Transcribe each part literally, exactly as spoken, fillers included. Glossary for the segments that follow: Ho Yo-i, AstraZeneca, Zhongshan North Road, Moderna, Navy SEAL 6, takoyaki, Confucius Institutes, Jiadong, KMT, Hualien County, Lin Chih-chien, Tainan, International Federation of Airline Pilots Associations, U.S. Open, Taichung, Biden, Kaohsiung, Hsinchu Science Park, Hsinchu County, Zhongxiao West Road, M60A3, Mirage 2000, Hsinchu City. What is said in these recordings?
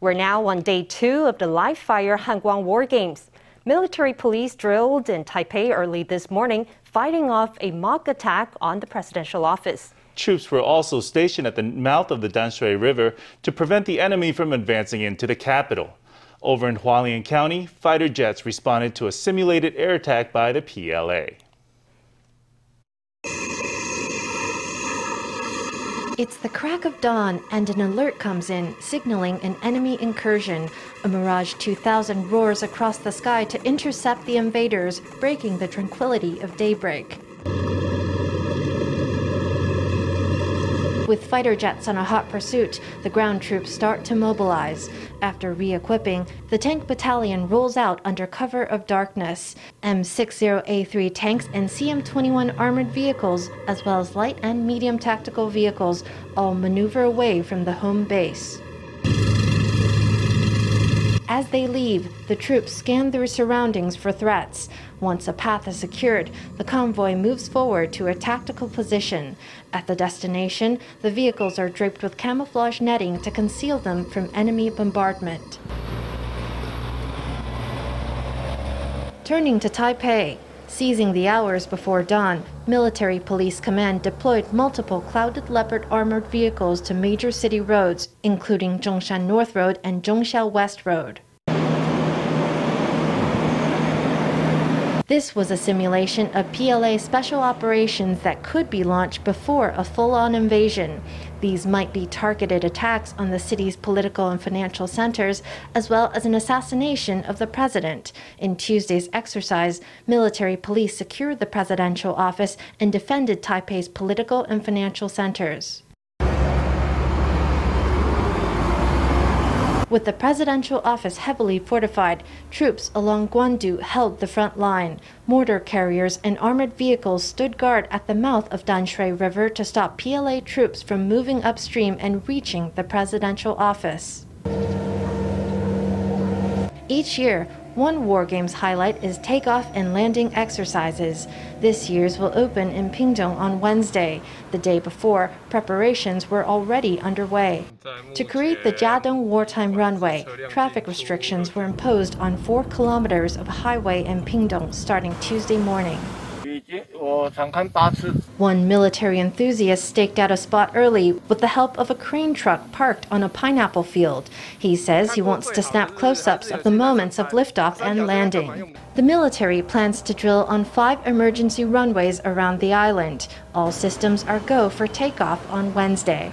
We're now on day two of the live-fire Hanguang War Games. Military police drilled in Taipei early this morning, fighting off a mock attack on the presidential office. Troops were also stationed at the mouth of the Danshui River to prevent the enemy from advancing into the capital. Over in Hualien County, fighter jets responded to a simulated air attack by the P L A. It's the crack of dawn and an alert comes in, signaling an enemy incursion. A Mirage two thousand roars across the sky to intercept the invaders, breaking the tranquility of daybreak. With fighter jets on a hot pursuit, the ground troops start to mobilize. After re-equipping, the tank battalion rolls out under cover of darkness. M sixty A three tanks and C M twenty-one armored vehicles, as well as light and medium tactical vehicles, all maneuver away from the home base. As they leave, the troops scan their surroundings for threats. Once a path is secured, the convoy moves forward to a tactical position. At the destination, the vehicles are draped with camouflage netting to conceal them from enemy bombardment. Turning to Taipei, seizing the hours before dawn, Military Police Command deployed multiple Clouded Leopard armored vehicles to major city roads, including Zhongshan North Road and Zhongxiao West Road. This was a simulation of P L A special operations that could be launched before a full-on invasion. These might be targeted attacks on the city's political and financial centers, as well as an assassination of the president. In Tuesday's exercise, military police secured the presidential office and defended Taipei's political and financial centers. With the presidential office heavily fortified, troops along Guandu held the front line. Mortar carriers and armored vehicles stood guard at the mouth of Danshui River to stop P L A troops from moving upstream and reaching the presidential office. Each year, one War Games highlight is takeoff and landing exercises. This year's will open in Pingdong on Wednesday. The day before, preparations were already underway. To create the Jiadong wartime runway, traffic restrictions were imposed on four kilometers of highway in Pingdong starting Tuesday morning. One military enthusiast staked out a spot early with the help of a crane truck parked on a pineapple field. He says he wants to snap close-ups of the moments of liftoff and landing. The military plans to drill on five emergency runways around the island. All systems are go for takeoff on Wednesday.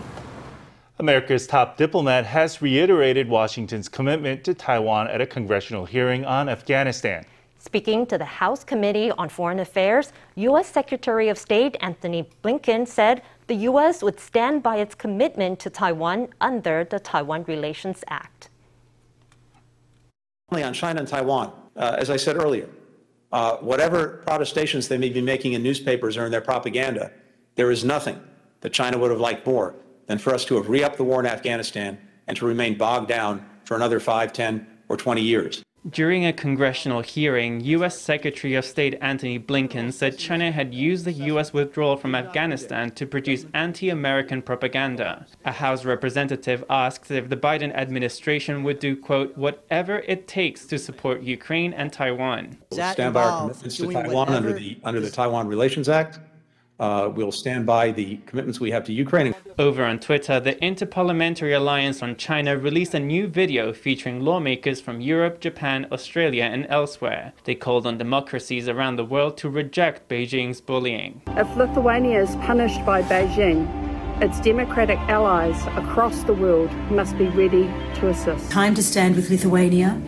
America's top diplomat has reiterated Washington's commitment to Taiwan at a congressional hearing on Afghanistan. Speaking to the House Committee on Foreign Affairs, U S. Secretary of State Antony Blinken said the U S would stand by its commitment to Taiwan under the Taiwan Relations Act. On China and Taiwan, uh, as I said earlier, uh, whatever protestations they may be making in newspapers or in their propaganda, there is nothing that China would have liked more than for us to have re-upped the war in Afghanistan and to remain bogged down for another five, ten, or twenty years. During a congressional hearing, U S. Secretary of State Antony Blinken said China had used the U S withdrawal from Afghanistan to produce anti-American propaganda. A House representative asked if the Biden administration would do, quote, whatever it takes to support Ukraine and Taiwan. We'll stand by our commitments to Taiwan under the, under the Taiwan Relations Act. Uh, we'll stand by the commitments we have to Ukraine. Over on Twitter, the Interparliamentary Alliance on China released a new video featuring lawmakers from Europe, Japan, Australia, and elsewhere. They called on democracies around the world to reject Beijing's bullying. If Lithuania is punished by Beijing, its democratic allies across the world must be ready to assist. Time to stand with Lithuania.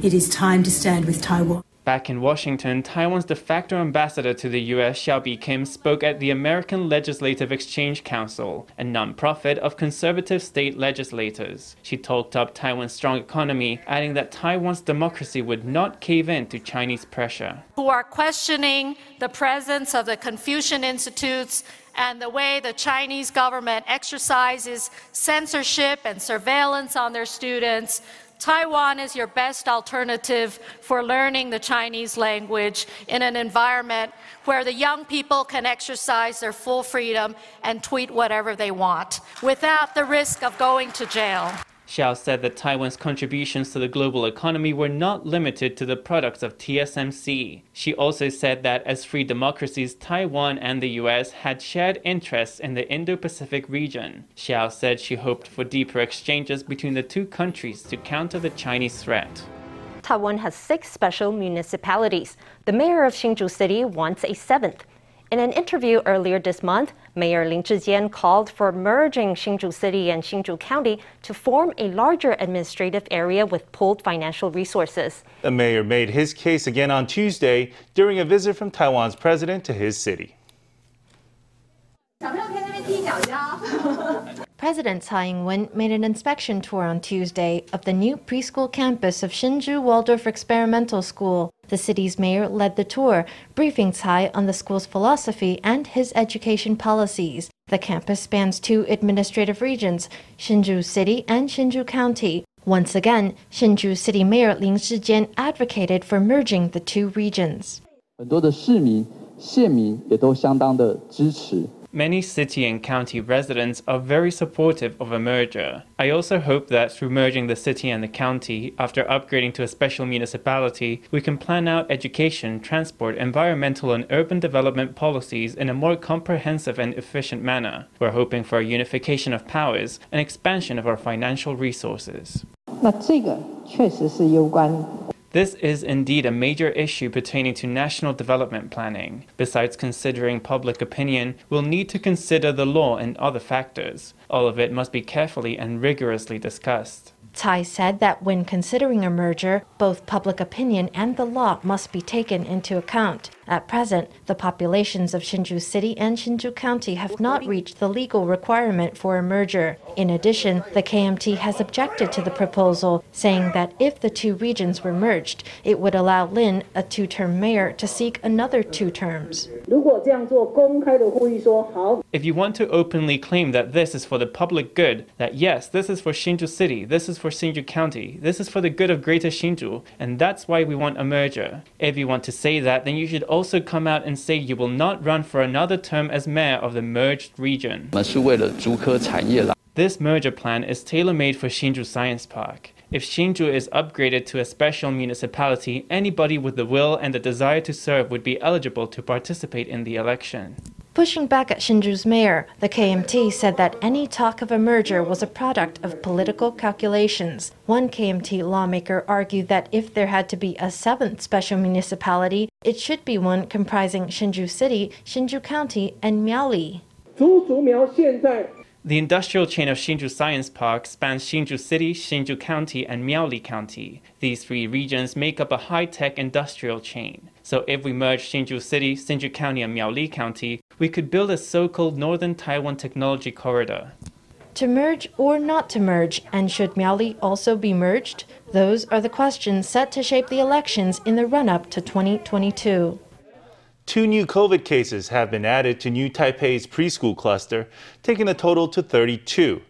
It is time to stand with Taiwan. Back in Washington, Taiwan's de facto ambassador to the U S, Xiaobi Kim, spoke at the American Legislative Exchange Council, a nonprofit of conservative state legislators. She talked up Taiwan's strong economy, adding that Taiwan's democracy would not cave in to Chinese pressure. Who are questioning the presence of the Confucius Institutes and the way the Chinese government exercises censorship and surveillance on their students. Taiwan is your best alternative for learning the Chinese language in an environment where the young people can exercise their full freedom and tweet whatever they want without the risk of going to jail. Hsiao said that Taiwan's contributions to the global economy were not limited to the products of T S M C. She also said that as free democracies, Taiwan and the U S had shared interests in the Indo-Pacific region. Hsiao said she hoped for deeper exchanges between the two countries to counter the Chinese threat. Taiwan has six special municipalities. The mayor of Hsinchu City wants a seventh. In an interview earlier this month, Mayor Lin Chih-chien called for merging Hsinchu City and Hsinchu County to form a larger administrative area with pooled financial resources. The mayor made his case again on Tuesday during a visit from Taiwan's president to his city. President Tsai Ing-wen made an inspection tour on Tuesday of the new preschool campus of Hsinchu Waldorf Experimental School. The city's mayor led the tour, briefing Tsai on the school's philosophy and his education policies. The campus spans two administrative regions, Hsinchu City and Hsinchu County. Once again, Hsinchu City Mayor Lin Chih-chien advocated for merging the two regions. Many city and county residents are very supportive of a merger. I also hope that through merging the city and the county, after upgrading to a special municipality, we can plan out education, transport, environmental and urban development policies in a more comprehensive and efficient manner. We're hoping for a unification of powers and expansion of our financial resources. This is indeed a major issue pertaining to national development planning. Besides considering public opinion, we'll need to consider the law and other factors. All of it must be carefully and rigorously discussed. Tsai said that when considering a merger, both public opinion and the law must be taken into account. At present, the populations of Hsinchu City and Hsinchu County have not reached the legal requirement for a merger. In addition, the K M T has objected to the proposal, saying that if the two regions were merged, it would allow Lin, a two-term mayor, to seek another two terms. If you want to openly claim that this is for the public good, that yes, this is for Hsinchu City, this is for Hsinchu County, this is for the good of Greater Hsinchu, and that's why we want a merger. If you want to say that, then you should also come out and say you will not run for another term as mayor of the merged region. This merger plan is tailor-made for Hsinchu Science Park. If Hsinchu is upgraded to a special municipality, anybody with the will and the desire to serve would be eligible to participate in the election. Pushing back at Hsinchu's mayor, the K M T said that any talk of a merger was a product of political calculations. One K M T lawmaker argued that if there had to be a seventh special municipality, it should be one comprising Hsinchu City, Hsinchu County, and Miaoli. The industrial chain of Hsinchu Science Park spans Hsinchu City, Hsinchu County, and Miaoli County. These three regions make up a high-tech industrial chain. So if we merge Hsinchu City, Hsinchu County, and Miaoli County, we could build a so-called Northern Taiwan Technology Corridor. To merge or not to merge, and should Miaoli also be merged? Those are the questions set to shape the elections in the run-up to twenty twenty-two. Two new COVID cases have been added to New Taipei's preschool cluster, taking the total to thirty-two.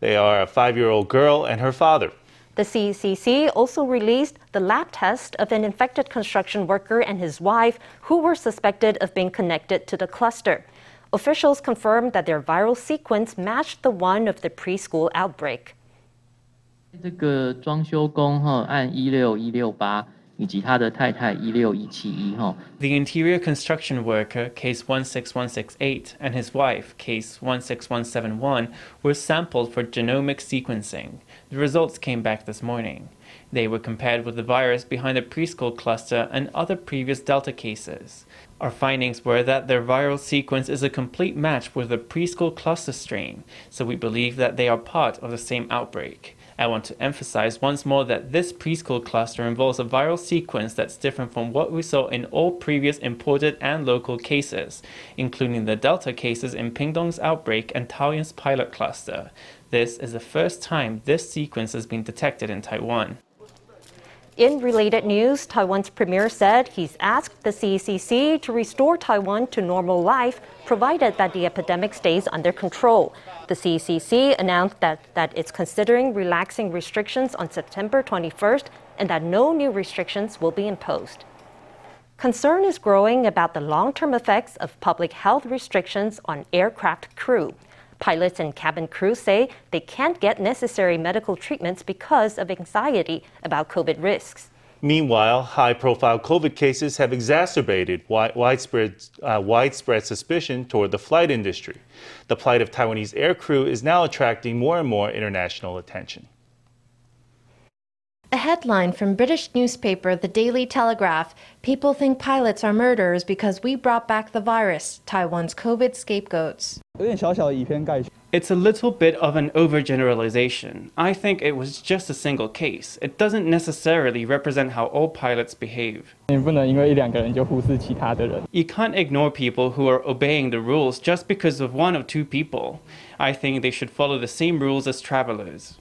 They are a five-year-old girl and her father. The C C C also released the lab test of an infected construction worker and his wife who were suspected of being connected to the cluster. Officials confirmed that their viral sequence matched the one of the preschool outbreak. The interior construction worker, case one six one six eight, and his wife, case one six one seven one, were sampled for genomic sequencing. The results came back this morning. They were compared with the virus behind the preschool cluster and other previous Delta cases. Our findings were that their viral sequence is a complete match with the preschool cluster strain, so we believe that they are part of the same outbreak. I want to emphasize once more that this preschool cluster involves a viral sequence that's different from what we saw in all previous imported and local cases, including the Delta cases in Pingdong's outbreak and Taoyuan's pilot cluster. This is the first time this sequence has been detected in Taiwan. In related news, Taiwan's premier said he's asked the C C C to restore Taiwan to normal life, provided that the epidemic stays under control. The C C C announced that, that it's considering relaxing restrictions on September twenty-first and that no new restrictions will be imposed. Concern is growing about the long-term effects of public health restrictions on aircraft crew. Pilots and cabin crew say they can't get necessary medical treatments because of anxiety about COVID risks. Meanwhile, high-profile COVID cases have exacerbated widespread, uh, widespread suspicion toward the flight industry. The plight of Taiwanese aircrew is now attracting more and more international attention. A headline from British newspaper The Daily Telegraph, people think pilots are murderers because we brought back the virus, Taiwan's COVID scapegoats. It's a little bit of an overgeneralization. I think it was just a single case. It doesn't necessarily represent how all pilots behave. You can't ignore people who are obeying the rules just because of one or two people. I think they should follow the same rules as travelers.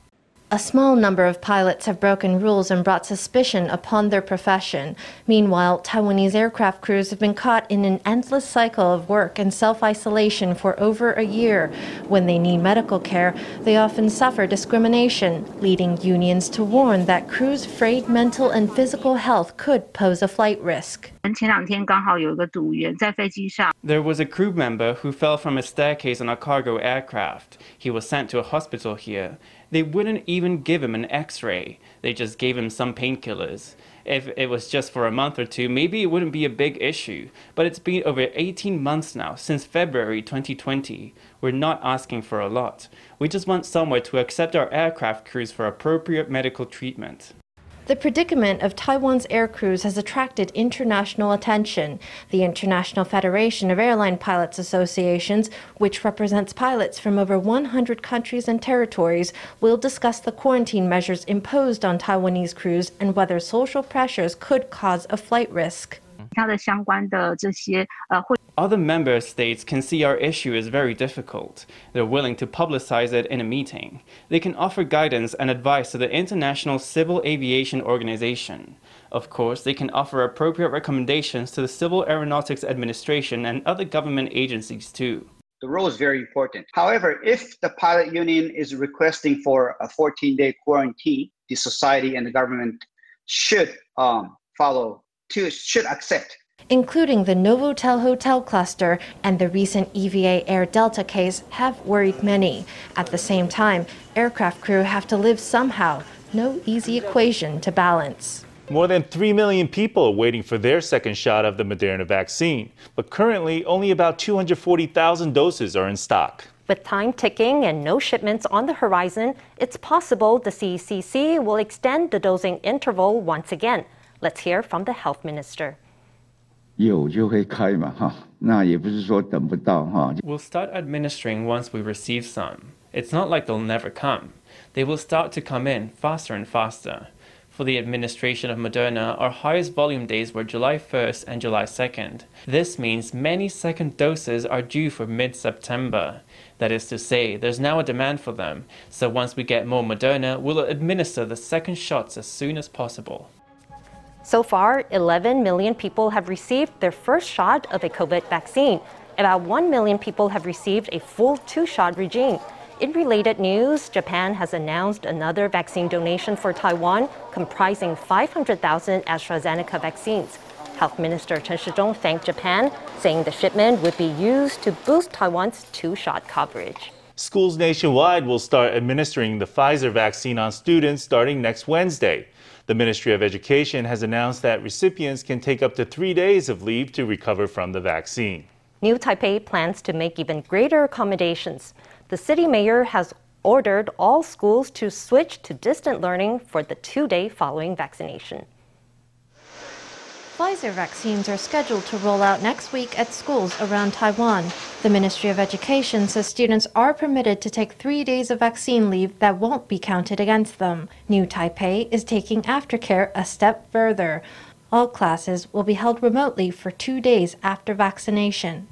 A small number of pilots have broken rules and brought suspicion upon their profession. Meanwhile, Taiwanese aircraft crews have been caught in an endless cycle of work and self-isolation for over a year. When they need medical care, they often suffer discrimination, leading unions to warn that crews frayed mental and physical health could pose a flight risk. There was a crew member who fell from a staircase on a cargo aircraft. He was sent to a hospital here. They wouldn't even give him an x-ray. They just gave him some painkillers. If it was just for a month or two, maybe it wouldn't be a big issue. But it's been over eighteen months now, since February twenty twenty. We're not asking for a lot. We just want somewhere to accept our aircraft crews for appropriate medical treatment. The predicament of Taiwan's air crews has attracted international attention. The International Federation of Airline Pilots Associations, which represents pilots from over one hundred countries and territories, will discuss the quarantine measures imposed on Taiwanese crews and whether social pressures could cause a flight risk. Other member states can see our issue is very difficult. They're willing to publicize it in a meeting. They can offer guidance and advice to the International Civil Aviation Organization. Of course, they can offer appropriate recommendations to the Civil Aeronautics Administration and other government agencies too. The role is very important. However, if the pilot union is requesting for a fourteen-day quarantine, the society and the government should um, follow, to, should accept. Including the Novotel Hotel cluster and the recent E V A Air Delta case have worried many. At the same time, aircraft crew have to live somehow. No easy equation to balance. More than three million people are waiting for their second shot of the Moderna vaccine, but currently only about two hundred forty thousand doses are in stock. With time ticking and no shipments on the horizon, it's possible the C C C will extend the dosing interval once again. Let's hear from the health minister. We'll start administering once we receive some. It's not like they'll never come. They will start to come in faster and faster. For the administration of Moderna, our highest volume days were July first and July second. This means many second doses are due for mid-September. That is to say, there's now a demand for them. So once we get more Moderna, we'll administer the second shots as soon as possible. So far, eleven million people have received their first shot of a COVID vaccine. About one million people have received a full two-shot regime. In related news, Japan has announced another vaccine donation for Taiwan, comprising five hundred thousand AstraZeneca vaccines. Health Minister Chen Shih-chung thanked Japan, saying the shipment would be used to boost Taiwan's two-shot coverage. Schools nationwide will start administering the Pfizer vaccine on students starting next Wednesday. The Ministry of Education has announced that recipients can take up to three days of leave to recover from the vaccine. New Taipei plans to make even greater accommodations. The city mayor has ordered all schools to switch to distant learning for the two days following vaccination. Pfizer vaccines are scheduled to roll out next week at schools around Taiwan. The Ministry of Education says students are permitted to take three days of vaccine leave that won't be counted against them. New Taipei is taking aftercare a step further. All classes will be held remotely for two days after vaccination.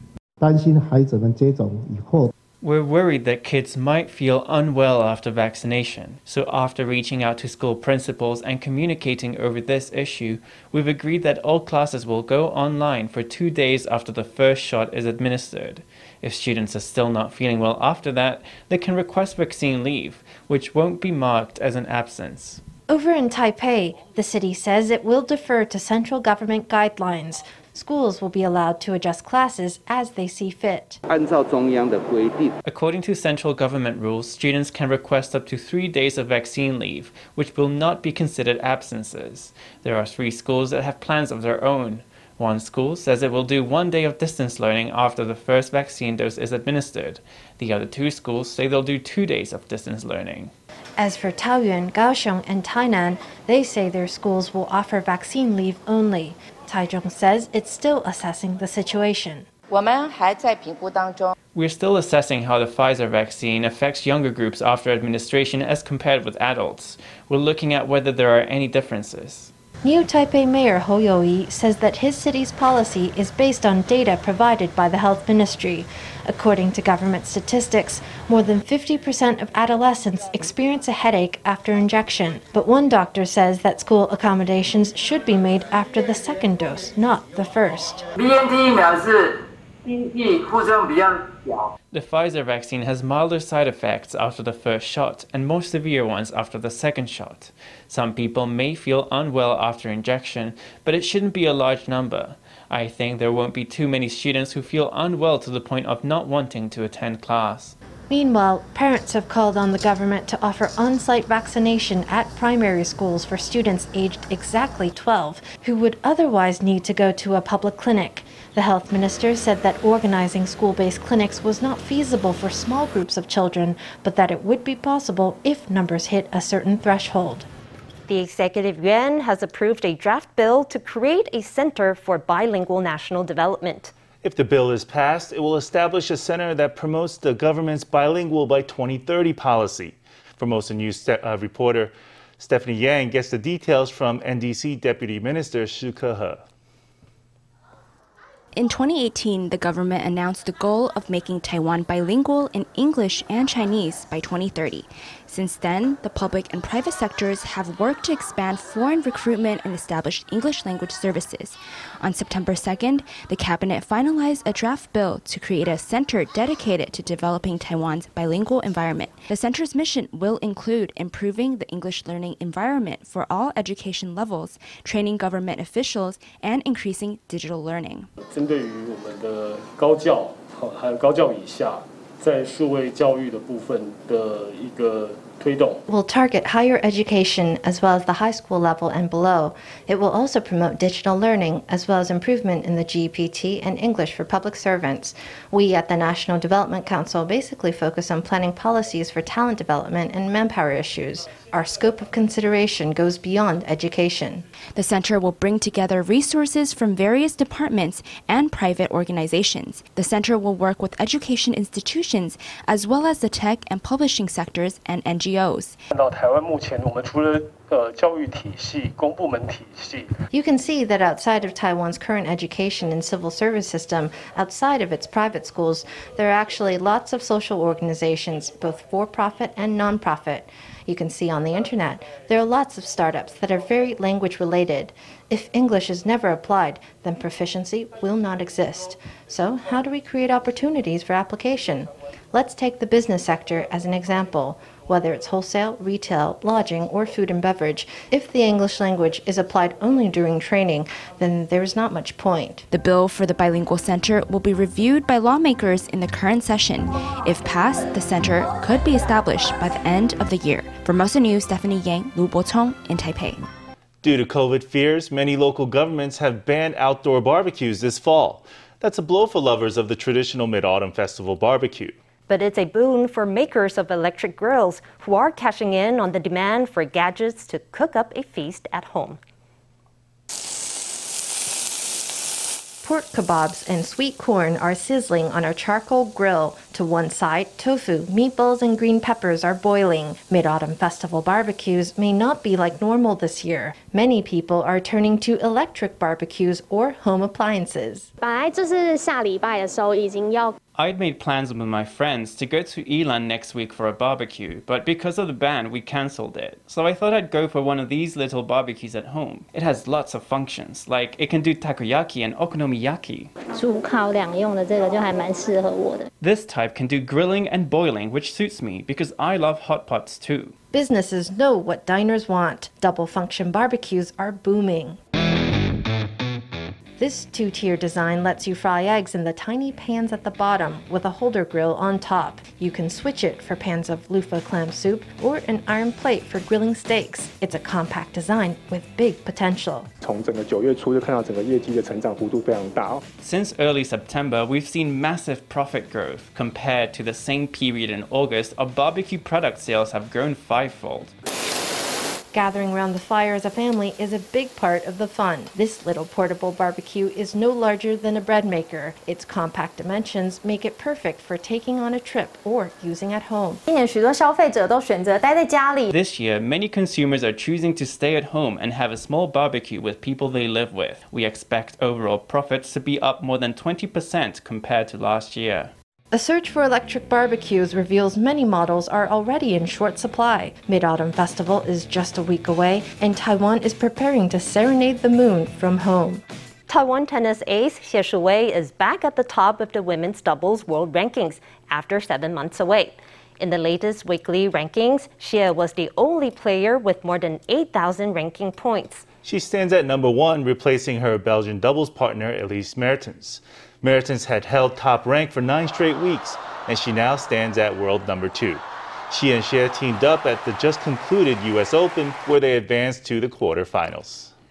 We're worried that kids might feel unwell after vaccination. So after reaching out to school principals and communicating over this issue, we've agreed that all classes will go online for two days after the first shot is administered. If students are still not feeling well after that, they can request vaccine leave, which won't be marked as an absence. Over in Taipei, the city says it will defer to central government guidelines. Schools will be allowed to adjust classes as they see fit. According to central government rules, students can request up to three days of vaccine leave, which will not be considered absences. There are three schools that have plans of their own. One school says it will do one day of distance learning after the first vaccine dose is administered. The other two schools say they'll do two days of distance learning. As for Taoyuan, Kaohsiung, and Tainan, they say their schools will offer vaccine leave only. Taichung says it's still assessing the situation. We're still assessing how the Pfizer vaccine affects younger groups after administration as compared with adults. We're looking at whether there are any differences. New Taipei Mayor Ho Yo-i says that his city's policy is based on data provided by the health ministry. According to government statistics, more than fifty percent of adolescents experience a headache after injection. But one doctor says that school accommodations should be made after the second dose, not the first. The Pfizer vaccine has milder side effects after the first shot and more severe ones after the second shot. Some people may feel unwell after injection, but it shouldn't be a large number. I think there won't be too many students who feel unwell to the point of not wanting to attend class. Meanwhile, parents have called on the government to offer on-site vaccination at primary schools for students aged exactly twelve who would otherwise need to go to a public clinic. The health minister said that organizing school-based clinics was not feasible for small groups of children, but that it would be possible if numbers hit a certain threshold. The executive yuan has approved a draft bill to create a center for bilingual national development. If the bill is passed, it will establish a center that promotes the government's bilingual by twenty thirty policy. Formosa News st- uh, reporter Stephanie Yang gets the details from N D C Deputy Minister Xu Kehe. In twenty eighteen, the government announced the goal of making Taiwan bilingual in English and Chinese by twenty thirty. Since then, the public and private sectors have worked to expand foreign recruitment and establish English language services. On September second, the cabinet finalized a draft bill to create a center dedicated to developing Taiwan's bilingual environment. The center's mission will include improving the English learning environment for all education levels, training government officials, and increasing digital learning. Will target higher education as well as the high school level and below. It will also promote digital learning as well as improvement in the G P T and English for public servants. We at the National Development Council basically focus on planning policies for talent development and manpower issues. Our scope of consideration goes beyond education. The center will bring together resources from various departments and private organizations. The center will work with education institutions as well as the tech and publishing sectors and N G Os. You can see that outside of Taiwan's current education and civil service system, outside of its private schools, there are actually lots of social organizations, both for-profit and non-profit. You can see on the internet, there are lots of startups that are very language-related. If English is never applied, then proficiency will not exist. So how do we create opportunities for application? Let's take the business sector as an example. Whether it's wholesale, retail, lodging, or food and beverage, if the English language is applied only during training, then there is not much point. The bill for the bilingual center will be reviewed by lawmakers in the current session. If passed, the center could be established by the end of the year. For Formosa News, Stephanie Yang, Lu Bo-tong in Taipei. Due to COVID fears, many local governments have banned outdoor barbecues this fall. That's a blow for lovers of the traditional Mid-Autumn Festival barbecue. But it's a boon for makers of electric grills who are cashing in on the demand for gadgets to cook up a feast at home. Pork kebabs and sweet corn are sizzling on our charcoal grill. To one side, tofu, meatballs, and green peppers are boiling. Mid-Autumn Festival barbecues may not be like normal this year. Many people are turning to electric barbecues or home appliances. I'd made plans with my friends to go to Yilan next week for a barbecue, but because of the ban, we cancelled it. So I thought I'd go for one of these little barbecues at home. It has lots of functions, like it can do takoyaki and okonomiyaki. This type can do grilling and boiling, which suits me because I love hot pots too. Businesses know what diners want. Double function barbecues are booming. This two-tier design lets you fry eggs in the tiny pans at the bottom with a holder grill on top. You can switch it for pans of luffa clam soup or an iron plate for grilling steaks. It's a compact design with big potential. Since early September, we've seen massive profit growth. Compared to the same period in August, our barbecue product sales have grown fivefold. Gathering around the fire as a family is a big part of the fun. This little portable barbecue is no larger than a bread maker. Its compact dimensions make it perfect for taking on a trip or using at home. This year, many consumers are choosing to stay at home and have a small barbecue with people they live with. We expect overall profits to be up more than twenty percent compared to last year. A search for electric barbecues reveals many models are already in short supply. Mid-Autumn Festival is just a week away, and Taiwan is preparing to serenade the moon from home. Taiwan tennis ace Xie Shuwei is back at the top of the women's doubles world rankings after seven months away. In the latest weekly rankings, Xie was the only player with more than eight thousand ranking points. She stands at number one, replacing her Belgian doubles partner Elise Mertens. Mertens had held top rank for nine straight weeks, and she now stands at world number two. She and Xie teamed up at the just concluded U S Open, where they advanced to the quarterfinals.